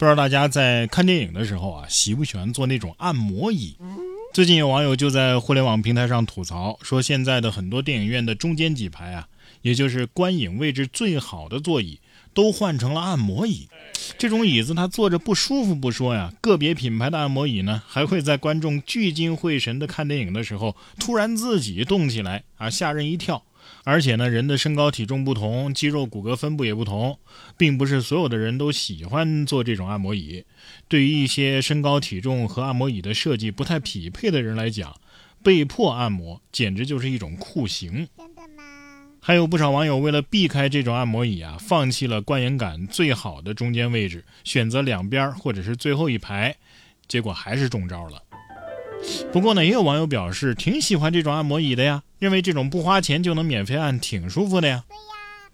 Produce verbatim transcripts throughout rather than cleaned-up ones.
不知道大家在看电影的时候啊，喜不喜欢坐那种按摩椅？最近有网友就在互联网平台上吐槽，说现在的很多电影院的中间几排啊，也就是观影位置最好的座椅，都换成了按摩椅。这种椅子它坐着不舒服不说呀，个别品牌的按摩椅呢，还会在观众聚精会神的看电影的时候，突然自己动起来啊，吓人一跳。而且呢，人的身高体重不同，肌肉骨骼分布也不同，并不是所有的人都喜欢坐这种按摩椅。对于一些身高体重和按摩椅的设计不太匹配的人来讲，被迫按摩简直就是一种酷刑。真的吗？还有不少网友为了避开这种按摩椅啊，放弃了观影感最好的中间位置，选择两边或者是最后一排，结果还是中招了。不过呢，也有网友表示挺喜欢这种按摩椅的呀，认为这种不花钱就能免费按挺舒服的呀。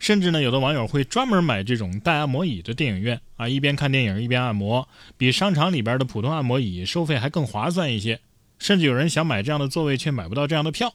甚至呢，有的网友会专门买这种带按摩椅的电影院啊，一边看电影一边按摩，比商场里边的普通按摩椅收费还更划算一些。甚至有人想买这样的座位，却买不到这样的票。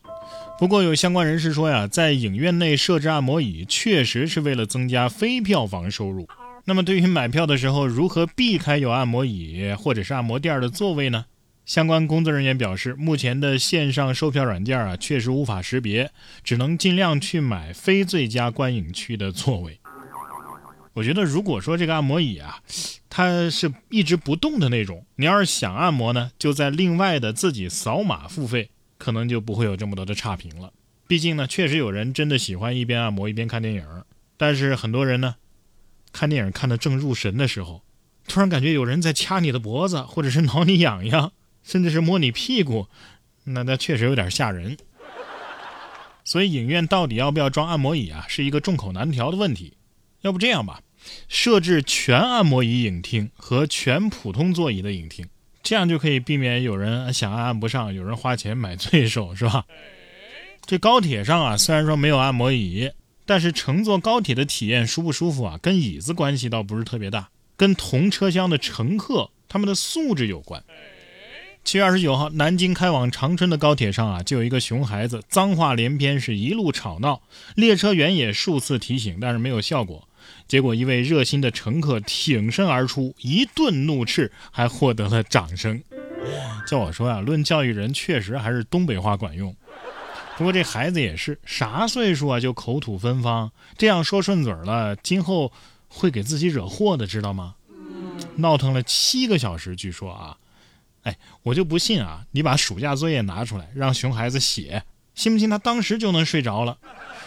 不过有相关人士说呀，在影院内设置按摩椅确实是为了增加非票房收入。那么对于买票的时候如何避开有按摩椅或者是按摩垫的座位呢？相关工作人员表示，目前的线上售票软件啊，确实无法识别，只能尽量去买非最佳观影区的座位。我觉得如果说这个按摩椅啊，它是一直不动的那种，你要是想按摩呢，就在另外的自己扫码付费，可能就不会有这么多的差评了。毕竟呢，确实有人真的喜欢一边按摩一边看电影，但是很多人呢，看电影看得正入神的时候，突然感觉有人在掐你的脖子，或者是挠你痒痒，甚至是摸你屁股，那那确实有点吓人。所以影院到底要不要装按摩椅啊，是一个众口难调的问题。要不这样吧，设置全按摩椅影厅和全普通座椅的影厅，这样就可以避免有人想按按不上，有人花钱买罪受，是吧？这高铁上啊，虽然说没有按摩椅，但是乘坐高铁的体验舒不舒服啊，跟椅子关系倒不是特别大，跟同车厢的乘客他们的素质有关。七月二十九号，南京开往长春的高铁上啊，就有一个熊孩子脏话连篇，是一路吵闹，列车员也数次提醒，但是没有效果。结果一位热心的乘客挺身而出，一顿怒斥，还获得了掌声。叫我说啊，论教育人，确实还是东北话管用。不过这孩子也是啥岁数啊，就口吐芬芳，这样说顺嘴了，今后会给自己惹祸的，知道吗？闹腾了七个小时，据说啊，哎，我就不信啊！你把暑假作业拿出来，让熊孩子写，信不信他当时就能睡着了？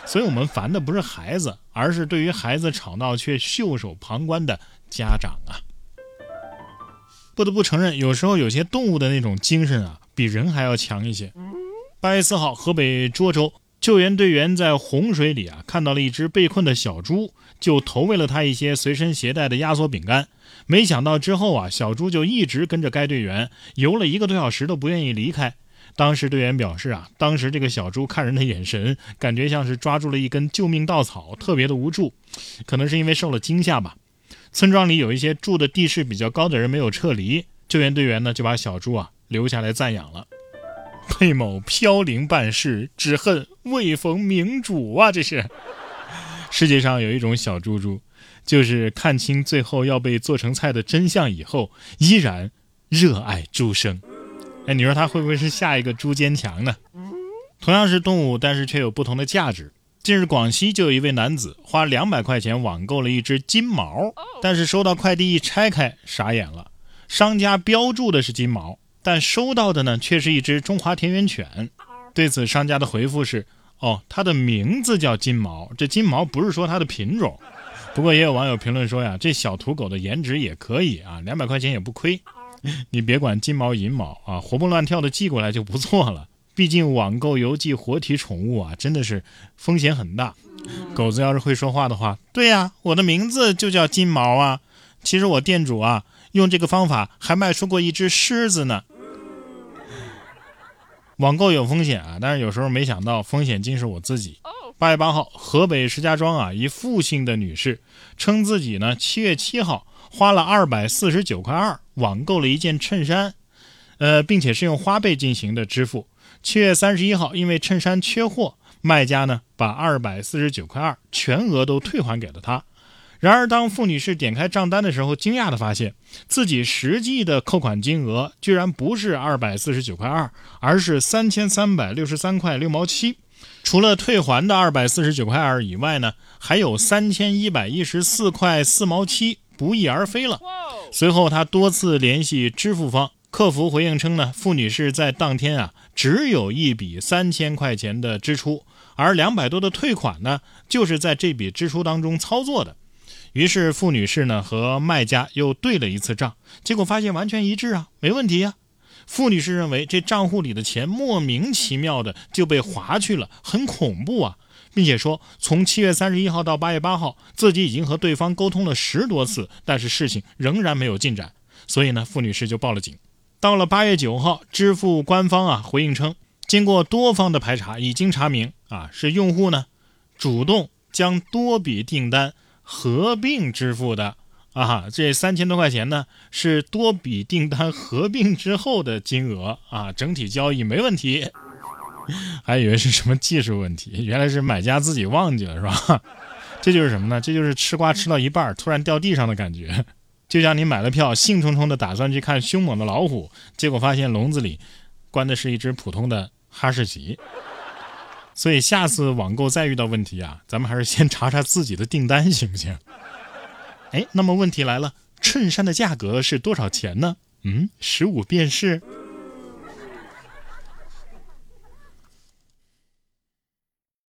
所以我们烦的不是孩子，而是对于孩子吵闹却袖手旁观的家长啊。不得不承认，有时候有些动物的那种精神啊，比人还要强一些。八月四号，河北涿州救援队员在洪水里啊，看到了一只被困的小猪，就投喂了它一些随身携带的压缩饼干。没想到之后啊，小猪就一直跟着该队员游了一个多小时都不愿意离开。当时队员表示啊，当时这个小猪看人的眼神，感觉像是抓住了一根救命稻草，特别的无助，可能是因为受了惊吓吧。村庄里有一些住的地势比较高的人没有撤离，救援队员呢就把小猪啊留下来赞扬了。佩某飘零办事，只恨未逢明主啊！这是世界上有一种小猪猪，就是看清最后要被做成菜的真相以后，依然热爱猪生。哎，你说他会不会是下一个猪坚强呢？同样是动物，但是却有不同的价值。近日，广西就有一位男子花两百块钱网购了一只金毛，但是收到快递一拆开，傻眼了，商家标注的是金毛，但收到的呢却是一只中华田园犬。对此，商家的回复是，哦，它的名字叫金毛，这金毛不是说它的品种。不过也有网友评论说呀，这小土狗的颜值也可以啊，两百块钱也不亏。你别管金毛银毛啊，活蹦乱跳的寄过来就不错了。毕竟网购邮寄活体宠物啊，真的是风险很大。狗子要是会说话的话，对呀，我的名字就叫金毛啊。其实我店主啊，用这个方法还卖出过一只狮子呢。网购有风险啊，但是有时候没想到风险竟是我自己。八月八号，河北石家庄啊，一付姓的女士称自己呢，七月七号花了二百四十九块二网购了一件衬衫，呃，并且是用花呗进行的支付。七月三十一号，因为衬衫缺货，卖家呢把二百四十九块二全额都退还给了她。然而当付女士点开账单的时候，惊讶地发现自己实际的扣款金额居然不是二百四十九块二，而是三千三百六十三块六毛七。除了退还的二百四十九块二以外呢，还有三千一百一十四块四毛七不翼而飞了。随后他多次联系支付方，客服回应称呢，付女士在当天啊只有一笔三千块钱的支出，而两百多的退款呢，就是在这笔支出当中操作的。于是付女士呢和卖家又对了一次账，结果发现完全一致啊，没问题啊。付女士认为这账户里的钱莫名其妙的就被划去了，很恐怖啊，并且说从七月三十一号到八月八号，自己已经和对方沟通了十多次，但是事情仍然没有进展，所以呢，付女士就报了警。到了八月九号，支付官方啊回应称，经过多方的排查，已经查明啊是用户呢主动将多笔订单合并支付的啊，这三千多块钱呢是多笔订单合并之后的金额啊，整体交易没问题。还以为是什么技术问题，原来是买家自己忘记了，是吧？这就是什么呢？这就是吃瓜吃到一半突然掉地上的感觉。就像你买了票，兴冲冲的打算去看凶猛的老虎，结果发现笼子里关的是一只普通的哈士奇。所以下次网购再遇到问题啊，咱们还是先查查自己的订单行不行？哎，那么问题来了，衬衫的价格是多少钱呢？嗯，十五便士。